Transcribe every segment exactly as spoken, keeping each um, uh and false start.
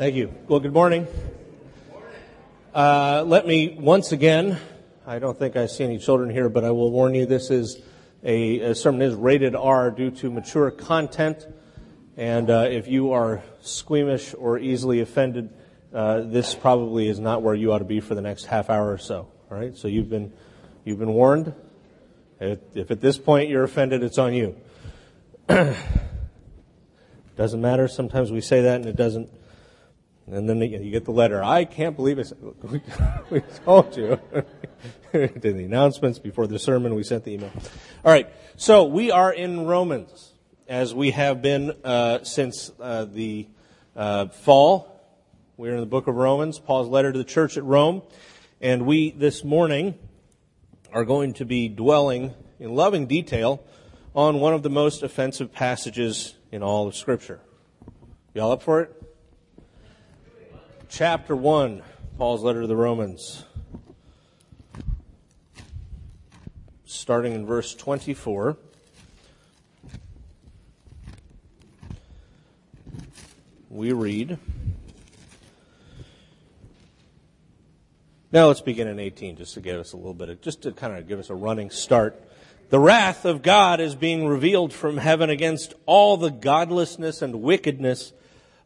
Thank you. Well, good morning. Uh, let me once again, I don't think I see any children here, but I will warn you this is a, a sermon is rated R due to mature content. And uh, if you are squeamish or easily offended, uh, this probably is not where you ought to be for the next half hour or so. All right. So you've been you've been warned. If at this point you're offended, it's on you. Doesn't matter. Sometimes we say that and it doesn't. And then you get the letter. I can't believe it. We told you. Did the announcements before the sermon. We sent the email. All right. So we are in Romans, as we have been uh, since uh, the uh, fall. We're in the book of Romans, Paul's letter to the church at Rome. And we, this morning, are going to be dwelling in loving detail on one of the most offensive passages in all of Scripture. Y'all up for it? Chapter one, Paul's letter to the Romans, starting in verse twenty-four. We read. Now let's begin in eighteen, just to give us a little bit of, just to kind of give us a running start. The wrath of God is being revealed from heaven against all the godlessness and wickedness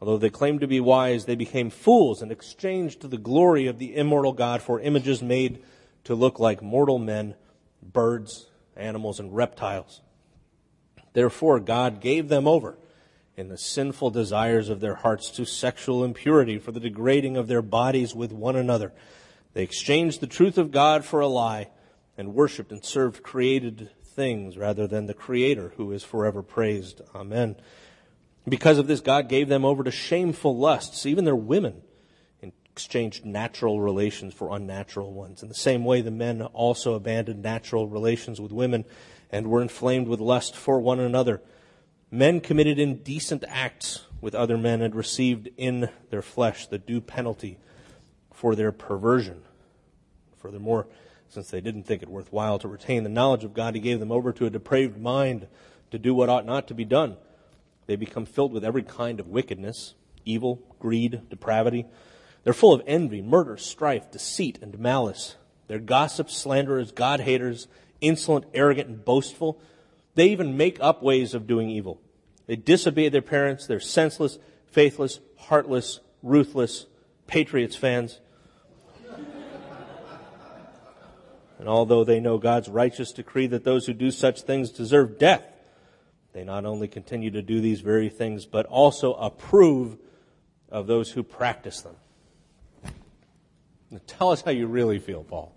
Although they claimed to be wise, they became fools and exchanged the glory of the immortal God for images made to look like mortal men, birds, animals, and reptiles. Therefore, God gave them over in the sinful desires of their hearts to sexual impurity for the degrading of their bodies with one another. They exchanged the truth of God for a lie and worshipped and served created things rather than the Creator, who is forever praised. Amen. Because of this, God gave them over to shameful lusts. Even their women exchanged natural relations for unnatural ones. In the same way, the men also abandoned natural relations with women and were inflamed with lust for one another. Men committed indecent acts with other men and received in their flesh the due penalty for their perversion. Furthermore, since they didn't think it worthwhile to retain the knowledge of God, he gave them over to a depraved mind to do what ought not to be done. They become filled with every kind of wickedness, evil, greed, depravity. They're full of envy, murder, strife, deceit, and malice. They're gossips, slanderers, God-haters, insolent, arrogant, and boastful. They even make up ways of doing evil. They disobey their parents. They're senseless, faithless, heartless, ruthless, Patriots fans. And although they know God's righteous decree that those who do such things deserve death, they not only continue to do these very things, but also approve of those who practice them. Now, tell us how you really feel, Paul.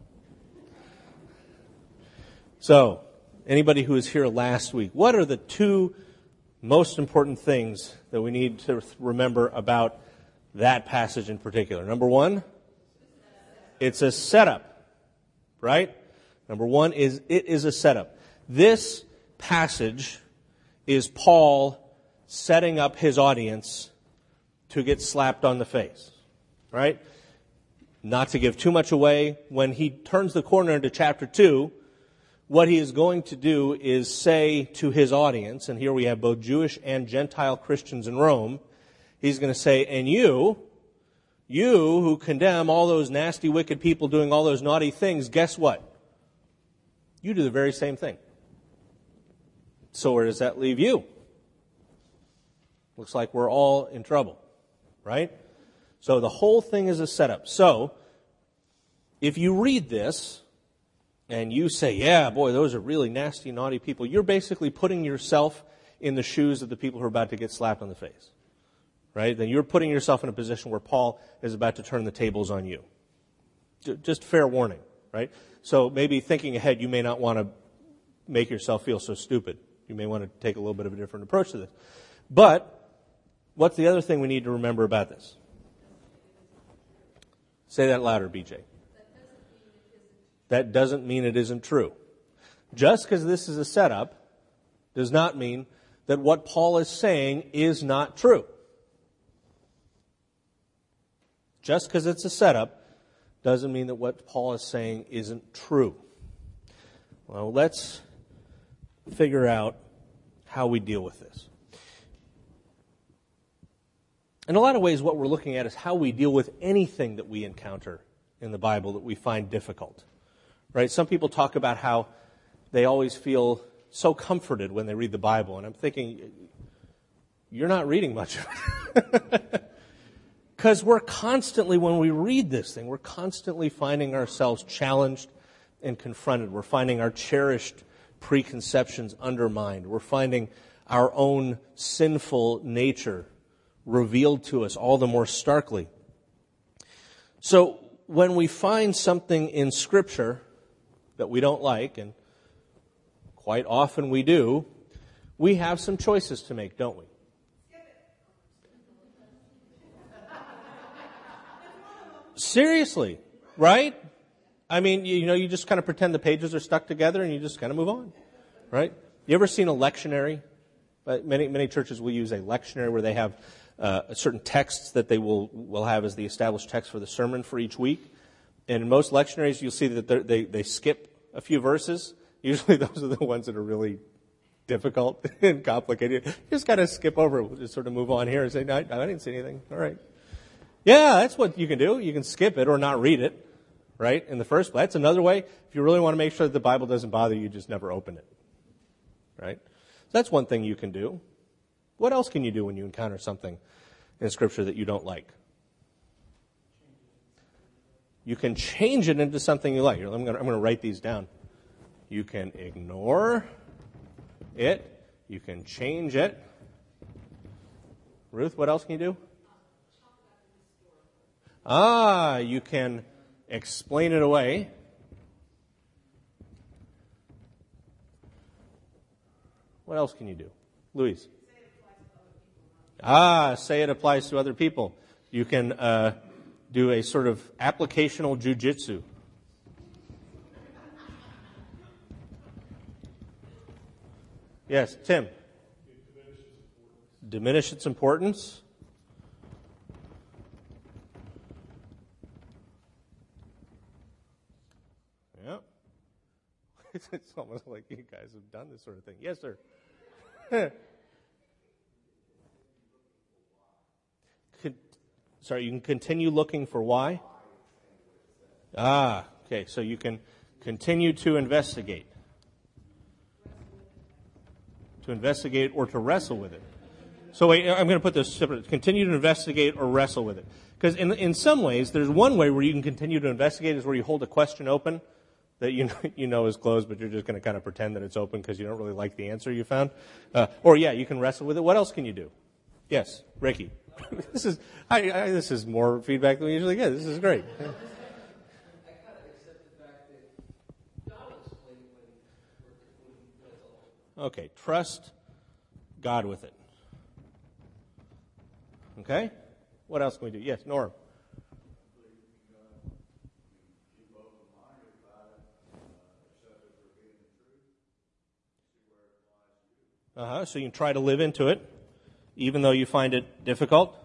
So, anybody who was here last week, what are the two most important things that we need to remember about that passage in particular? Number one, it's a setup, right? Number one is it is a setup. This passage is Paul setting up his audience to get slapped on the face, right? Not to give too much away, when he turns the corner into chapter two, what he is going to do is say to his audience, and here we have both Jewish and Gentile Christians in Rome, he's going to say, and you, you who condemn all those nasty, wicked people doing all those naughty things, guess what? You do the very same thing. So where does that leave you? Looks like we're all in trouble, right? So the whole thing is a setup. So if you read this and you say, yeah, boy, those are really nasty, naughty people, you're basically putting yourself in the shoes of the people who are about to get slapped on the face, right? Then you're putting yourself in a position where Paul is about to turn the tables on you. Just fair warning, right? So maybe thinking ahead, you may not want to make yourself feel so stupid. You may want to take a little bit of a different approach to this. But what's the other thing we need to remember about this? Say that louder, B J. That doesn't mean it isn't true. Just because this is a setup does not mean that what Paul is saying is not true. Just because it's a setup doesn't mean that what Paul is saying isn't true. Well, let's figure out how we deal with this. In a lot of ways, what we're looking at is how we deal with anything that we encounter in the Bible that we find difficult. Right? Some people talk about how they always feel so comforted when they read the Bible. And I'm thinking, you're not reading much of it. Because we're constantly, when we read this thing, we're constantly finding ourselves challenged and confronted. We're finding our cherished preconceptions undermined. We're finding our own sinful nature revealed to us all the more starkly. So when we find something in Scripture that we don't like, and quite often we do, we have some choices to make, don't we? Seriously, right? I mean, you know, you just kind of pretend the pages are stuck together and you just kind of move on, right? You ever seen a lectionary? Many, many churches will use a lectionary where they have uh, certain texts that they will, will have as the established text for the sermon for each week. And in most lectionaries, you'll see that they, they skip a few verses. Usually those are the ones that are really difficult and complicated. You just got to skip over. We'll just sort of move on here and say, no, I didn't see anything. All right. Yeah, that's what you can do. You can skip it or not read it, right, in the first place. That's another way. If you really want to make sure that the Bible doesn't bother you, just never open it, right? So that's one thing you can do. What else can you do when you encounter something in Scripture that you don't like? You can change it into something you like. I'm going to, I'm going to write these down. You can ignore it. You can change it. Ruth, what else can you do? Ah, you can explain it away. What else can you do? Louise? Ah, say it applies to other people. You can uh, do a sort of applicational jujitsu. Yes, Tim? Diminish its importance. Yeah. It's almost like you guys have done this sort of thing. Yes, sir. Could, sorry, you can continue looking for why? Ah, okay. So you can continue to investigate. To investigate or to wrestle with it. So wait, I'm going to put this separate. Continue to investigate or wrestle with it. Because in in some ways, there's one way where you can continue to investigate is where you hold a question open that you you know is closed, but you're just going to kind of pretend that it's open because you don't really like the answer you found. Uh, or, yeah, you can wrestle with it. What else can you do? Yes, Ricky. This is I, I, this is more feedback than we usually get. This is great. Okay, trust God with it. Okay? What else can we do? Yes, Norm. Uh-huh, so you can try to live into it, even though you find it difficult.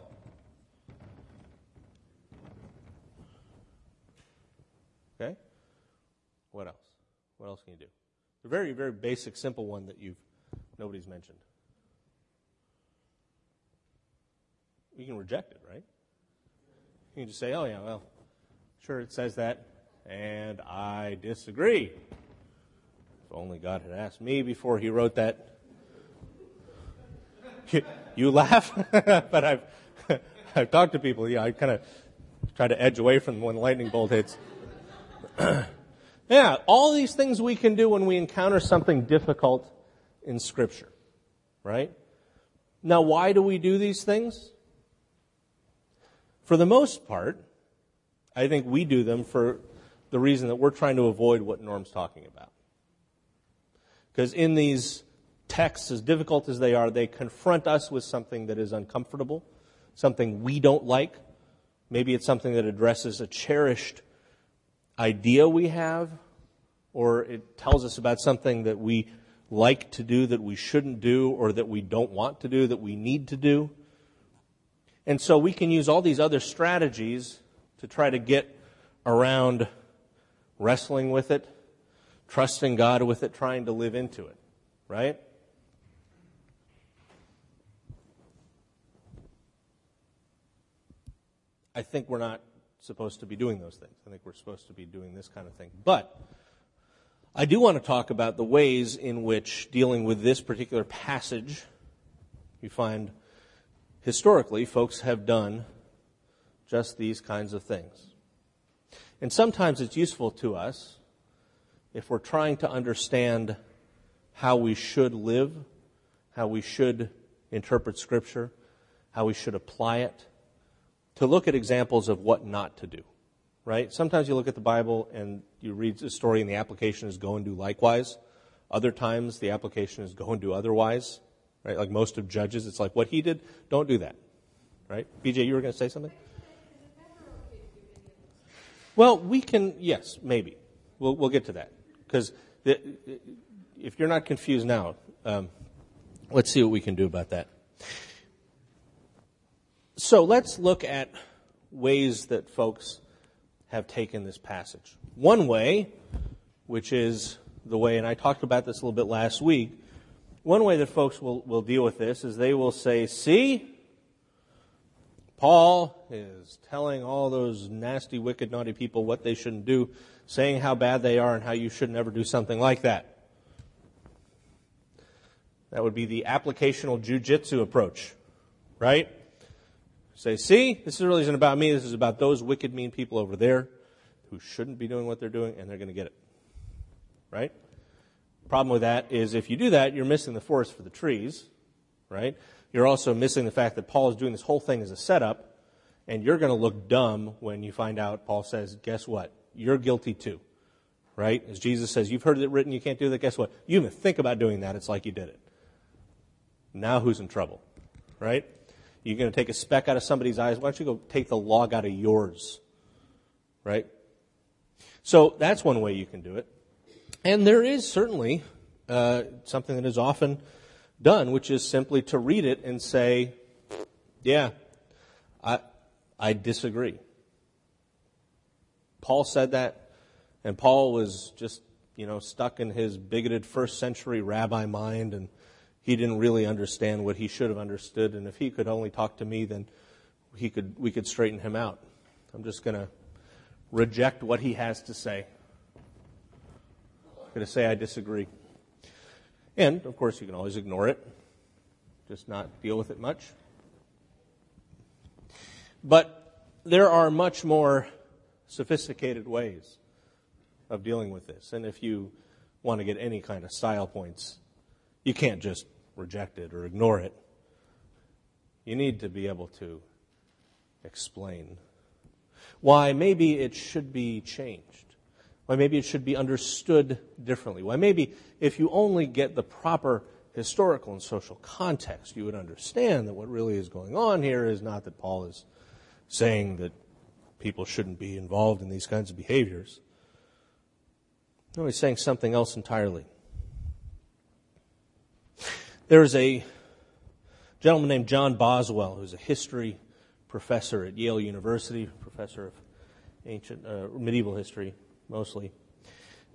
Okay? What else? What else can you do? A very, very basic, simple one that you've nobody's mentioned. You can reject it, right? You can just say, oh, yeah, well, sure, it says that, and I disagree. If only God had asked me before he wrote that. You, you laugh, but I've I've talked to people. Yeah, I kind of try to edge away from when the lightning bolt hits. Yeah, all these things we can do when we encounter something difficult in Scripture, right? Now, why do we do these things? For the most part, I think we do them for the reason that we're trying to avoid what Norm's talking about. Because in these texts, as difficult as they are, they confront us with something that is uncomfortable, something we don't like, Maybe it's something that addresses a cherished idea we have, or it tells us about something that we like to do that we shouldn't do, or that we don't want to do that we need to do. And so we can use all these other strategies to try to get around wrestling with it, trusting God with it, trying to live into it, right? I think we're not supposed to be doing those things. I think we're supposed to be doing this kind of thing. But I do want to talk about the ways in which dealing with this particular passage, you find historically folks have done just these kinds of things. And sometimes it's useful to us if we're trying to understand how we should live, how we should interpret Scripture, how we should apply it, to look at examples of what not to do, right? Sometimes you look at the Bible and you read a story and the application is go and do likewise. Other times the application is go and do otherwise, right? Like most of Judges, it's like what he did, don't do that, right? B J, you were going to say something? Well, we can, yes, maybe. We'll, we'll get to that. Because if you're not confused now, um, let's see what we can do about that. So let's look at ways that folks have taken this passage. One way, which is the way, and I talked about this a little bit last week, one way that folks will, will deal with this is they will say, see, Paul is telling all those nasty, wicked, naughty people what they shouldn't do, saying how bad they are and how you should never do something like that. That would be the applicational jujitsu approach, right? Say, see, this really isn't about me. This is about those wicked, mean people over there who shouldn't be doing what they're doing, and they're going to get it, right? Problem with that is if you do that, you're missing the forest for the trees, right? You're also missing the fact that Paul is doing this whole thing as a setup, and you're going to look dumb when you find out Paul says, guess what? You're guilty too, right? As Jesus says, you've heard it written, you can't do that. Guess what? You even think about doing that, it's like you did it. Now who's in trouble, right? You're going to take a speck out of somebody's eyes. Why don't you go take the log out of yours, right? So that's one way you can do it. And there is certainly uh, something that is often done, which is simply to read it and say, yeah, I I disagree. Paul said that, and Paul was just, you know, stuck in his bigoted first century rabbi mind, and he didn't really understand what he should have understood, and if he could only talk to me, then he could we could straighten him out. I'm just going to reject what he has to say. I'm going to say I disagree. And, of course, you can always ignore it, just not deal with it much. But there are much more sophisticated ways of dealing with this. And if you want to get any kind of style points, you can't just reject it or ignore it. You need to be able to explain why maybe it should be changed. Why maybe it should be understood differently. Why maybe if you only get the proper historical and social context, you would understand that what really is going on here is not that Paul is saying that people shouldn't be involved in these kinds of behaviors. No, he's saying something else entirely. There is a gentleman named John Boswell, who's a history professor at Yale University, professor of ancient uh, medieval history, mostly,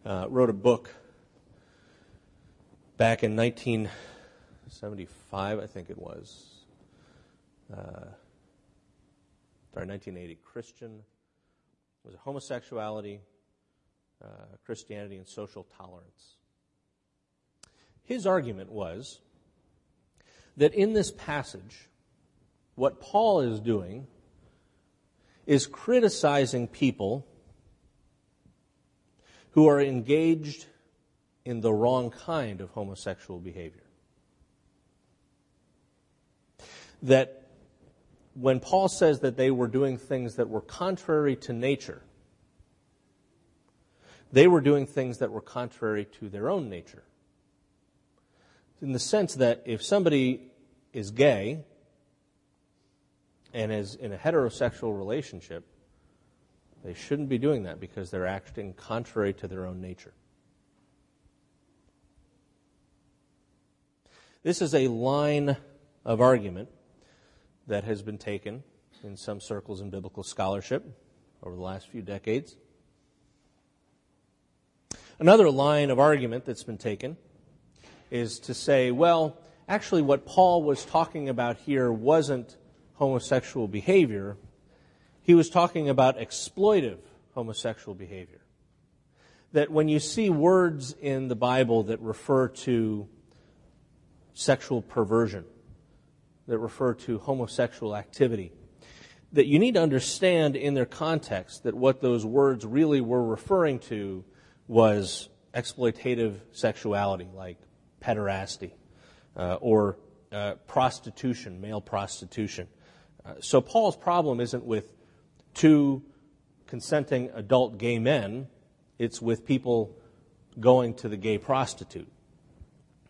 uh, wrote a book back in nineteen seventy-five, I think it was, uh, sorry, nineteen eighty, Christian, was it homosexuality, uh, Christianity, and social tolerance. His argument was that in this passage, what Paul is doing is criticizing people who are engaged in the wrong kind of homosexual behavior. That when Paul says that they were doing things that were contrary to nature, they were doing things that were contrary to their own nature. In the sense that if somebody is gay and is in a heterosexual relationship, they shouldn't be doing that because they're acting contrary to their own nature. This is a line of argument that has been taken in some circles in biblical scholarship over the last few decades. Another line of argument that's been taken is to say, well, actually what Paul was talking about here wasn't homosexual behavior. He was talking about exploitive homosexual behavior. That when you see words in the Bible that refer to sexual perversion, that refer to homosexual activity, that you need to understand in their context that what those words really were referring to was exploitative sexuality, like pederasty, uh, or uh, prostitution, male prostitution. Uh, so Paul's problem isn't with two consenting adult gay men, it's with people going to the gay prostitute.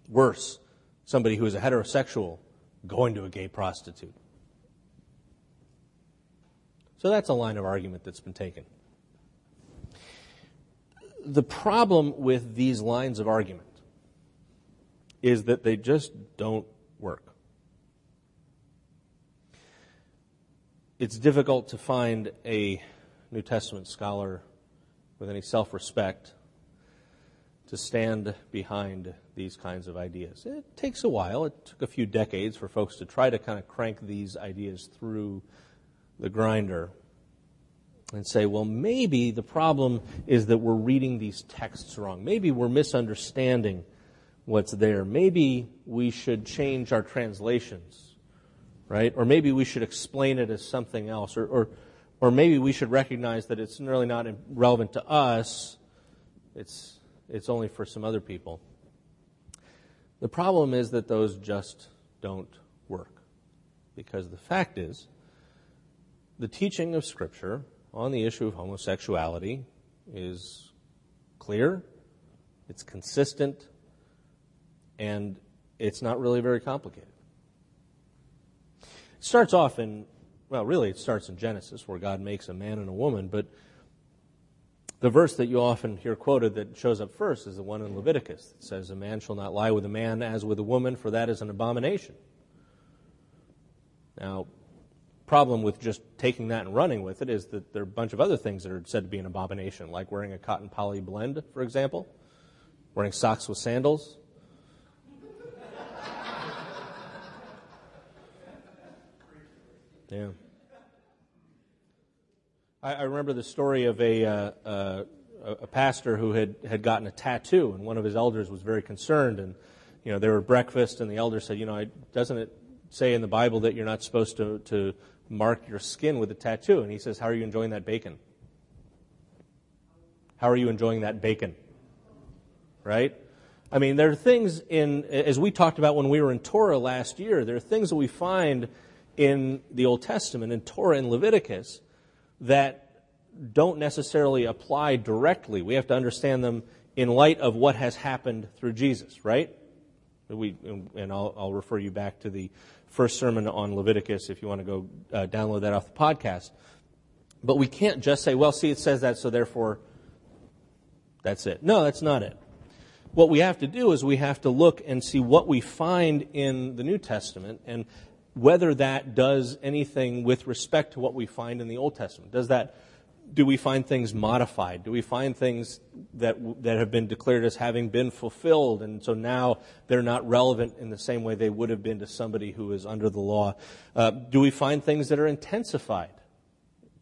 Worse, somebody who is a heterosexual going to a gay prostitute. So that's a line of argument that's been taken. The problem with these lines of argument is that they just don't work. It's difficult to find a New Testament scholar with any self-respect to stand behind these kinds of ideas. It takes a while. It took a few decades for folks to try to kind of crank these ideas through the grinder and say, well, maybe the problem is that we're reading these texts wrong. Maybe we're misunderstanding what's there. Maybe we should change our translations, right? Or maybe we should explain it as something else. Or or, or maybe we should recognize that it's really not relevant to us. It's, it's only for some other people. The problem is that those just don't work. Because the fact is, the teaching of Scripture on the issue of homosexuality is clear, it's consistent, and it's not really very complicated. It starts off in, well, really it starts in Genesis where God makes a man and a woman, but the verse that you often hear quoted that shows up first is the one in Leviticus that says, "A man shall not lie with a man as with a woman, for that is an abomination." Now, problem with just taking that and running with it is that there are a bunch of other things that are said to be an abomination, like wearing a cotton poly blend, for example, wearing socks with sandals. Yeah. I, I remember the story of a, uh, uh, a pastor who had, had gotten a tattoo, and one of his elders was very concerned, and you know they were at breakfast, and the elder said, you know, I, doesn't it say in the Bible that you're not supposed to, to mark your skin with a tattoo? And he says, how are you enjoying that bacon? How are you enjoying that bacon? Right? I mean, there are things in, as we talked about when we were in Torah last year, there are things that we find in the Old Testament, in Torah and Leviticus, that don't necessarily apply directly. We have to understand them in light of what has happened through Jesus, right? We, and I'll, I'll refer you back to the first sermon on Leviticus if you want to go uh, download that off the podcast. But we can't just say, well, see, it says that, so therefore that's it. No, that's not it. What we have to do is we have to look and see what we find in the New Testament and whether that does anything with respect to what we find in the Old Testament. Does that? Do we find things modified? Do we find things that that have been declared as having been fulfilled, and so now they're not relevant in the same way they would have been to somebody who is under the law? Uh, do we find things that are intensified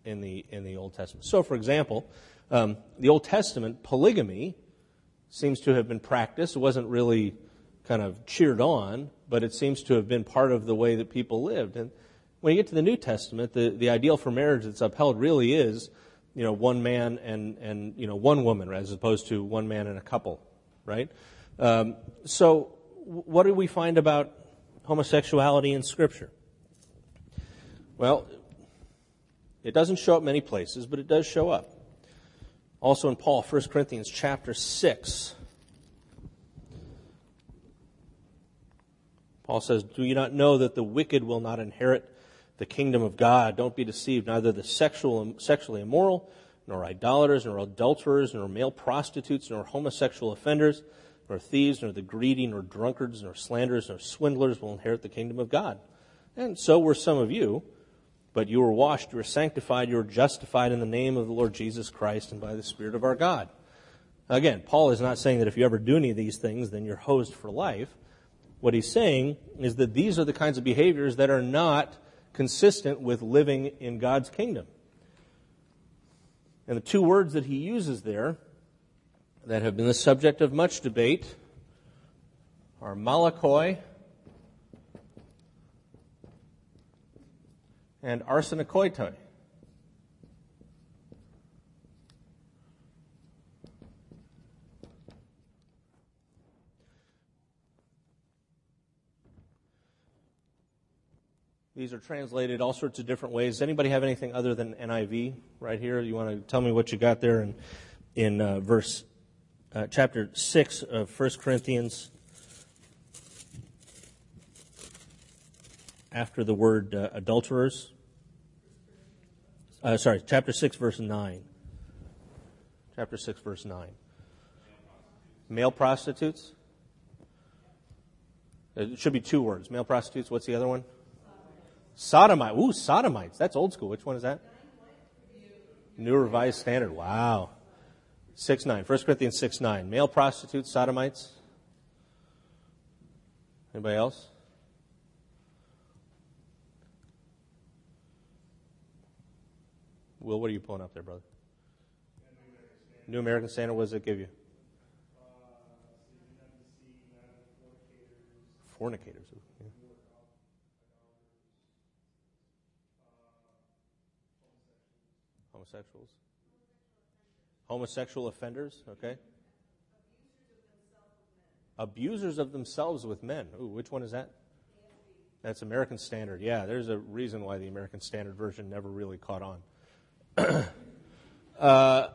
in the in the Old Testament? So, for example, um, the Old Testament, polygamy seems to have been practiced. It wasn't really kind of cheered on, but it seems to have been part of the way that people lived. And when you get to the New Testament, the, the ideal for marriage that's upheld really is, you know, one man and, and, you know, one woman, as opposed to one man and a couple, right? Um, so what do we find about homosexuality in Scripture? Well, it doesn't show up many places, but it does show up. Also in Paul, First Corinthians chapter six, Paul says, "Do you not know that the wicked will not inherit the kingdom of God. Don't be deceived. Neither the sexual, sexually immoral, nor idolaters, nor adulterers, nor male prostitutes, nor homosexual offenders, nor thieves, nor the greedy, nor drunkards, nor slanderers, nor swindlers will inherit the kingdom of God. And so were some of you, but you were washed, you were sanctified, you were justified in the name of the Lord Jesus Christ and by the Spirit of our God. Again, Paul is not saying that if you ever do any of these things, then you're hosed for life. What he's saying is that these are the kinds of behaviors that are not consistent with living in God's kingdom. And the two words that he uses there that have been the subject of much debate are malakoi and arsenokoitoi. These are translated all sorts of different ways. Does anybody have anything other than N I V right here? You want to tell me what you got there in, in uh, verse uh, chapter six of First Corinthians after the word uh, adulterers? Uh, sorry, chapter six, verse nine. Chapter six, verse nine. Male prostitutes? It should be two words. Male prostitutes, what's the other one? Sodomite. Ooh, sodomites. That's old school. Which one is that? New Revised Standard. Wow. six nine. First Corinthians six nine. Male prostitutes, sodomites. Anybody else? Will, what are you pulling up there, brother? New American Standard. What does it give you? Fornicators. Yeah. Homosexuals. Homosexual offenders, okay. Abusers of themselves with men. Ooh, which one is that? That's American Standard. Yeah, there's a reason why the American Standard version never really caught on. uh,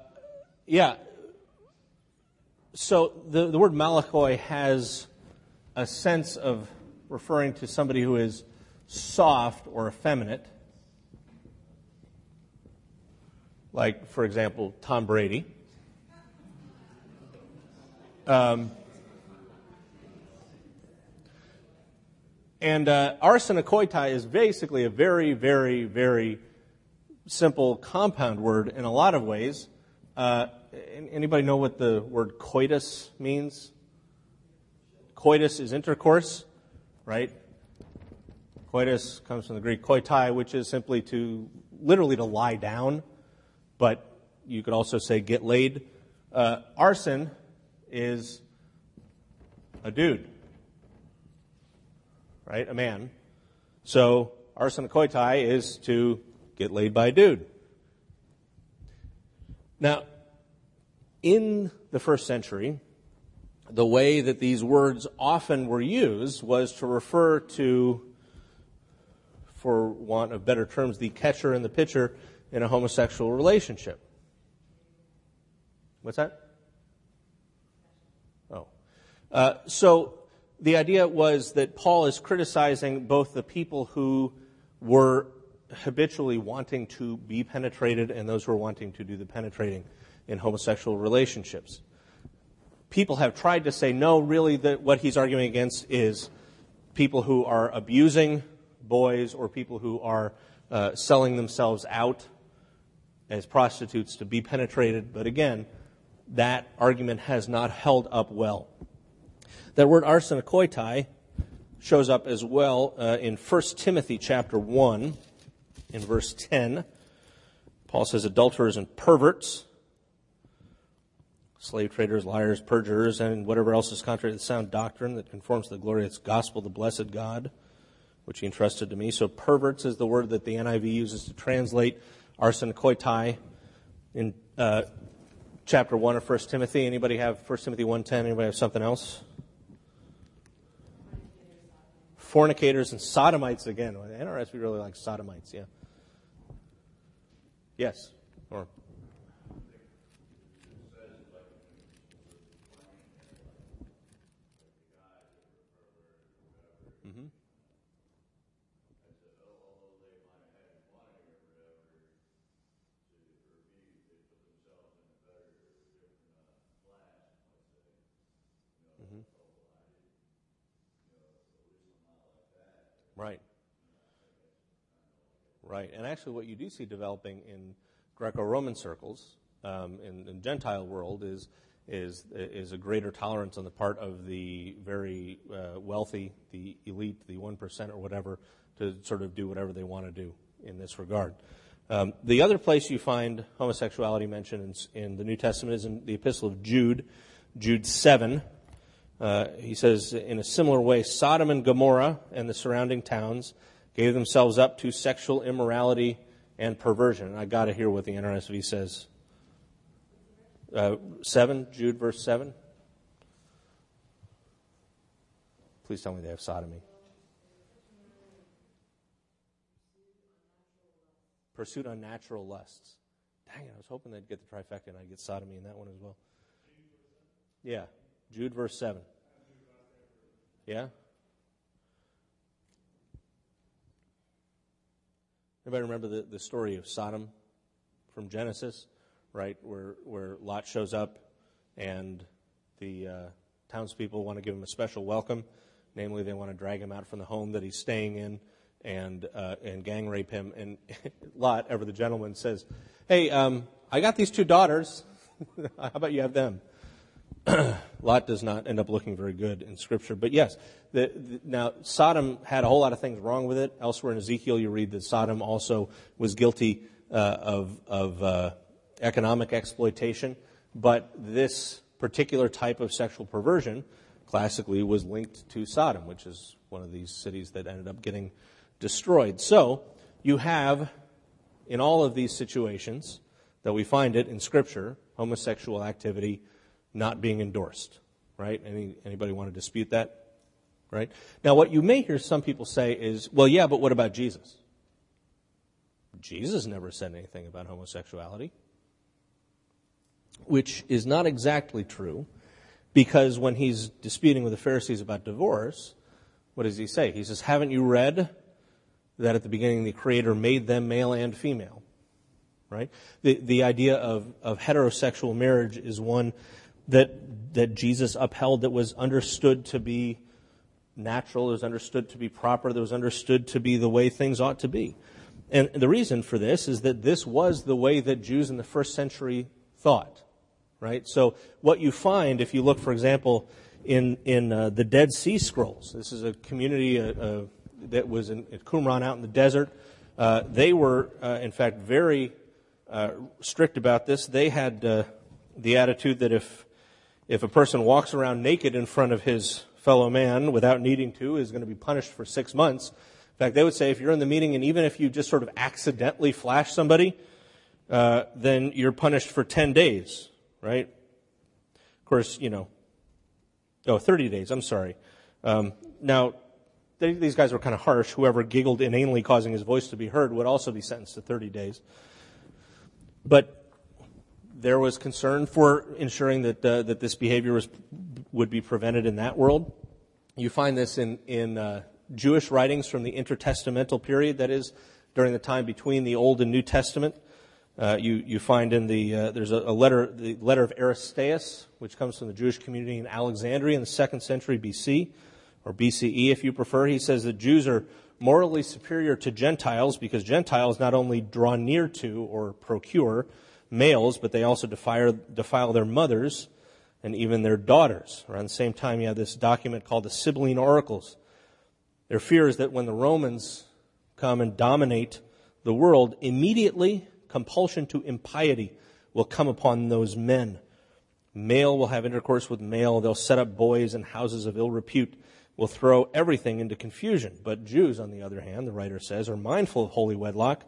yeah. So the, the word malakoi has a sense of referring to somebody who is soft or effeminate. Like, for example, Tom Brady. Um, and uh, arsenokoitai is basically a very, very, very simple compound word in a lot of ways. Uh, anybody know what the word coitus means? Coitus is intercourse, right? Coitus comes from the Greek koitai, which is simply to, literally to lie down. But you could also say get laid. Uh, arson is a dude, right? A man. So arsenokoitai is to get laid by a dude. Now, in the first century, the way that these words often were used was to refer to, for want of better terms, the catcher and the pitcher in a homosexual relationship. What's that? Oh. Uh, so the idea was that Paul is criticizing both the people who were habitually wanting to be penetrated and those who were wanting to do the penetrating in homosexual relationships. People have tried to say, no, really, that what he's arguing against is people who are abusing boys or people who are uh, selling themselves out as prostitutes to be penetrated. But again, that argument has not held up well. That word arsenokoitai shows up as well uh, in First Timothy chapter one, in verse ten. Paul says adulterers and perverts, slave traders, liars, perjurers, and whatever else is contrary to the sound doctrine that conforms to the glorious gospel of the blessed God, which he entrusted to me. So perverts is the word that the N I V uses to translate arsenokoitai in uh, chapter one of First Timothy. Anybody have First Timothy one ten? Anybody have something else? Fornicators and sodomites again. N R S, we really like sodomites, yeah. Yes, or mm-hmm. Right. Right. And actually what you do see developing in Greco-Roman circles, um, in the Gentile world, is is is a greater tolerance on the part of the very uh, wealthy, the elite, the one percent or whatever, to sort of do whatever they want to do in this regard. Um, the other place you find homosexuality mentioned in, in the New Testament is in the Epistle of Jude, Jude seven. Uh, he says, in a similar way, Sodom and Gomorrah and the surrounding towns gave themselves up to sexual immorality and perversion. And I got to hear what the N R S V says. Uh, seven, Jude verse seven. Please tell me they have sodomy. Pursuit unnatural lusts. Dang it, I was hoping they'd get the trifecta and I'd get sodomy in that one as well. Yeah, Jude verse seven. Yeah? Anybody remember the, the story of Sodom from Genesis, right, where where Lot shows up and the uh, townspeople want to give him a special welcome. Namely, they want to drag him out from the home that he's staying in and uh, and gang rape him. And Lot, ever the gentleman, says, hey, um, I got these two daughters. How about you have them? Lot does not end up looking very good in Scripture. But yes, the, the, now Sodom had a whole lot of things wrong with it. Elsewhere in Ezekiel, you read that Sodom also was guilty uh, of, of uh, economic exploitation. But this particular type of sexual perversion classically was linked to Sodom, which is one of these cities that ended up getting destroyed. So you have, in all of these situations that we find it in Scripture, homosexual activity not being endorsed, right? Any, anybody want to dispute that, right? Now, what you may hear some people say is, well, yeah, but what about Jesus? Jesus never said anything about homosexuality, which is not exactly true, because when he's disputing with the Pharisees about divorce, what does he say? He says, haven't you read that at the beginning the Creator made them male and female, right? The, the idea of, of heterosexual marriage is one that that Jesus upheld, that was understood to be natural, that was understood to be proper, that was understood to be the way things ought to be. And the reason for this is that this was the way that Jews in the first century thought, right? So what you find, if you look, for example, in, in uh, the Dead Sea Scrolls, this is a community uh, uh, that was in, at Qumran out in the desert. Uh, they were, uh, in fact, very uh, strict about this. They had uh, the attitude that if If a person walks around naked in front of his fellow man without needing to, is going to be punished for six months. In fact, they would say if you're in the meeting and even if you just sort of accidentally flash somebody, uh, then you're punished for ten days, right? Of course, you know, oh, thirty days, I'm sorry. Um, now, they, these guys were kind of harsh. Whoever giggled inanely, causing his voice to be heard, would also be sentenced to thirty days. But there was concern for ensuring that uh, that this behavior was would be prevented in that world. You find this in in uh, Jewish writings from the intertestamental period, that is, during the time between the Old and New Testament. Uh, you you find in the uh, there's a, a letter the letter of Aristeas, which comes from the Jewish community in Alexandria in the second century B C, or B C E if you prefer. He says that Jews are morally superior to Gentiles because Gentiles not only draw near to or procure males, but they also defile, defile their mothers and even their daughters. Around the same time, you have this document called the Sibylline Oracles. Their fear is that when the Romans come and dominate the world, immediately compulsion to impiety will come upon those men. Male will have intercourse with male. They'll set up boys in houses of ill repute. Will throw everything into confusion. But Jews, on the other hand, the writer says, are mindful of holy wedlock,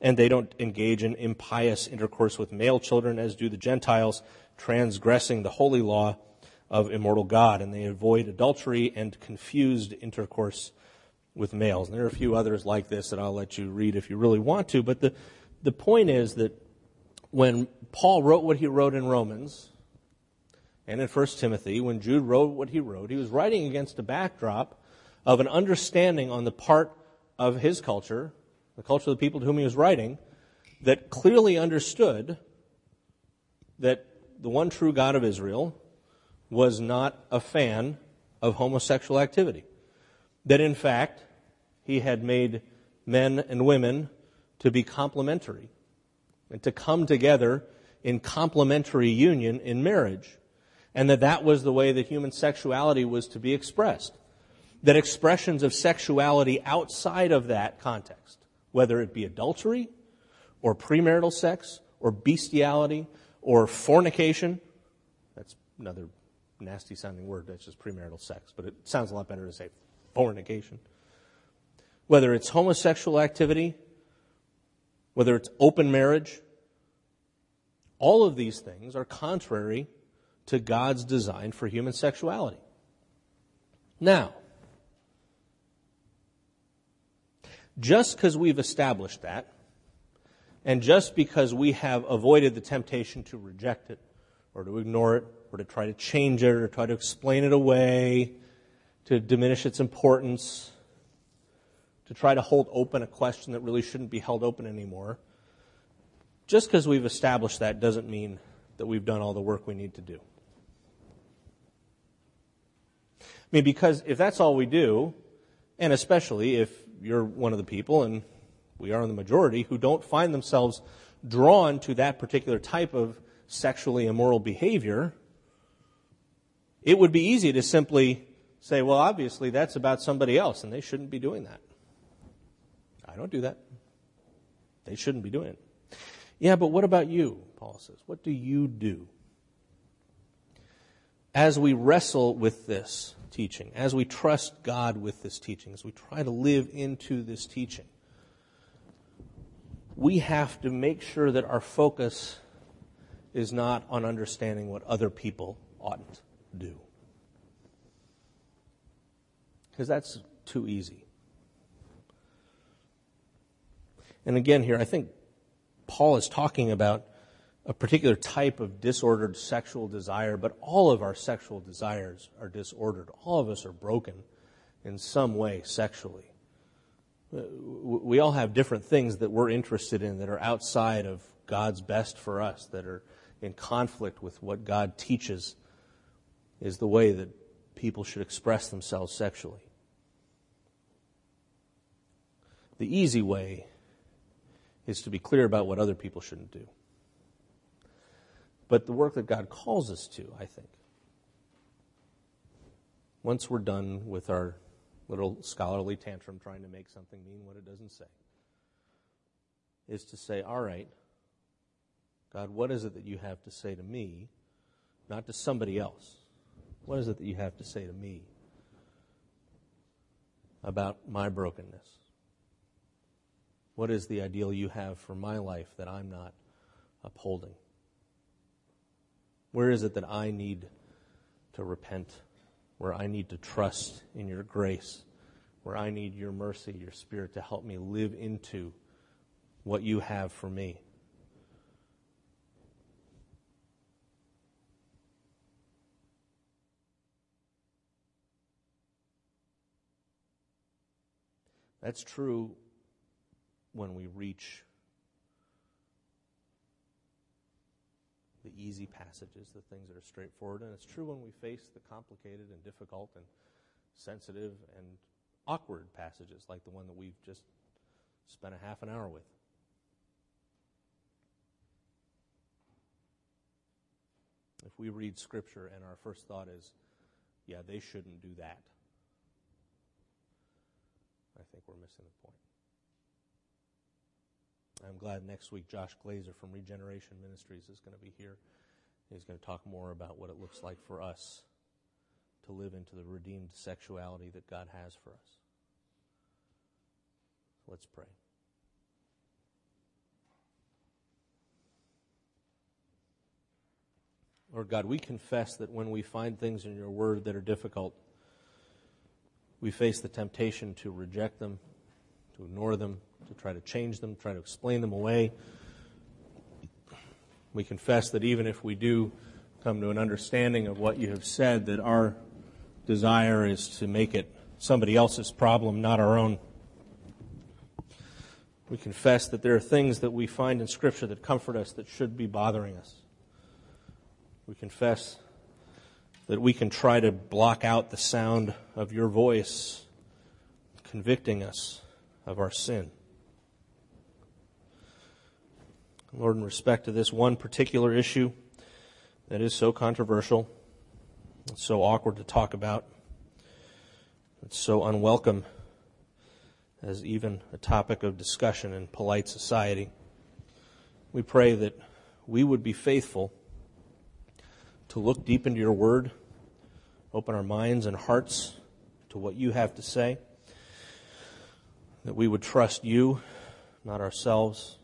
and they don't engage in impious intercourse with male children, as do the Gentiles, transgressing the holy law of immortal God. And they avoid adultery and confused intercourse with males. And there are a few others like this that I'll let you read if you really want to. But the, the point is that when Paul wrote what he wrote in Romans and in First Timothy, when Jude wrote what he wrote, he was writing against a backdrop of an understanding on the part of his culture, the culture of the people to whom he was writing, that clearly understood that the one true God of Israel was not a fan of homosexual activity. That in fact, he had made men and women to be complementary and to come together in complementary union in marriage, and that that was the way that human sexuality was to be expressed, that expressions of sexuality outside of that context, whether it be adultery or premarital sex or bestiality or fornication, that's another nasty-sounding word, that's just premarital sex, but it sounds a lot better to say fornication. Whether it's homosexual activity, whether it's open marriage, all of these things are contrary to God's design for human sexuality. Now, just because we've established that, and just because we have avoided the temptation to reject it, or to ignore it, or to try to change it, or try to explain it away, to diminish its importance, to try to hold open a question that really shouldn't be held open anymore, just because we've established that doesn't mean that we've done all the work we need to do. I mean, because if that's all we do, and especially if you're one of the people, and we are in the majority, who don't find themselves drawn to that particular type of sexually immoral behavior, it would be easy to simply say, well, obviously that's about somebody else, and they shouldn't be doing that. I don't do that. They shouldn't be doing it. Yeah, but what about you, Paul says? What do you do? As we wrestle with this teaching, as we trust God with this teaching, as we try to live into this teaching, we have to make sure that our focus is not on understanding what other people oughtn't do. Because that's too easy. And again here, I think Paul is talking about a particular type of disordered sexual desire, but all of our sexual desires are disordered. All of us are broken in some way sexually. We all have different things that we're interested in that are outside of God's best for us, that are in conflict with what God teaches is the way that people should express themselves sexually. The easy way is to be clear about what other people shouldn't do. But the work that God calls us to, I think, once we're done with our little scholarly tantrum trying to make something mean what it doesn't say, is to say, all right, God, what is it that you have to say to me, not to somebody else? What is it that you have to say to me about my brokenness? What is the ideal you have for my life that I'm not upholding? Where is it that I need to repent? Where I need to trust in your grace? Where I need your mercy, your Spirit to help me live into what you have for me? That's true when we reach the easy passages, the things that are straightforward. And it's true when we face the complicated and difficult and sensitive and awkward passages like the one that we've just spent a half an hour with. If we read Scripture and our first thought is, yeah, they shouldn't do that, I think we're missing the point. I'm glad next week Josh Glazer from Regeneration Ministries is going to be here. He's going to talk more about what it looks like for us to live into the redeemed sexuality that God has for us. Let's pray. Lord God, we confess that when we find things in your word that are difficult, we face the temptation to reject them, to ignore them, to try to change them, try to explain them away. We confess that even if we do come to an understanding of what you have said, that our desire is to make it somebody else's problem, not our own. We confess that there are things that we find in Scripture that comfort us that should be bothering us. We confess that we can try to block out the sound of your voice, convicting us of our sin. Lord, in respect to this one particular issue that is so controversial, it's so awkward to talk about, it's so unwelcome as even a topic of discussion in polite society, we pray that we would be faithful to look deep into your word, open our minds and hearts to what you have to say, that we would trust you, not ourselves,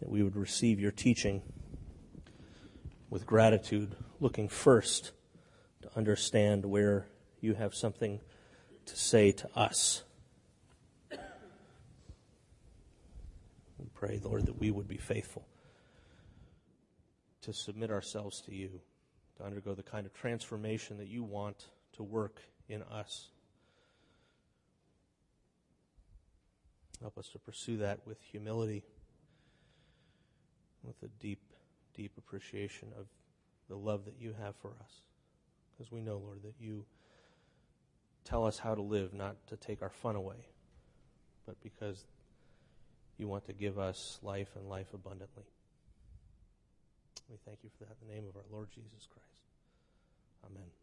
that we would receive your teaching with gratitude, looking first to understand where you have something to say to us. We pray, Lord, that we would be faithful to submit ourselves to you, to undergo the kind of transformation that you want to work in us. Help us to pursue that with humility, with a deep, deep appreciation of the love that you have for us. Because we know, Lord, that you tell us how to live, not to take our fun away, but because you want to give us life and life abundantly. We thank you for that in the name of our Lord Jesus Christ. Amen.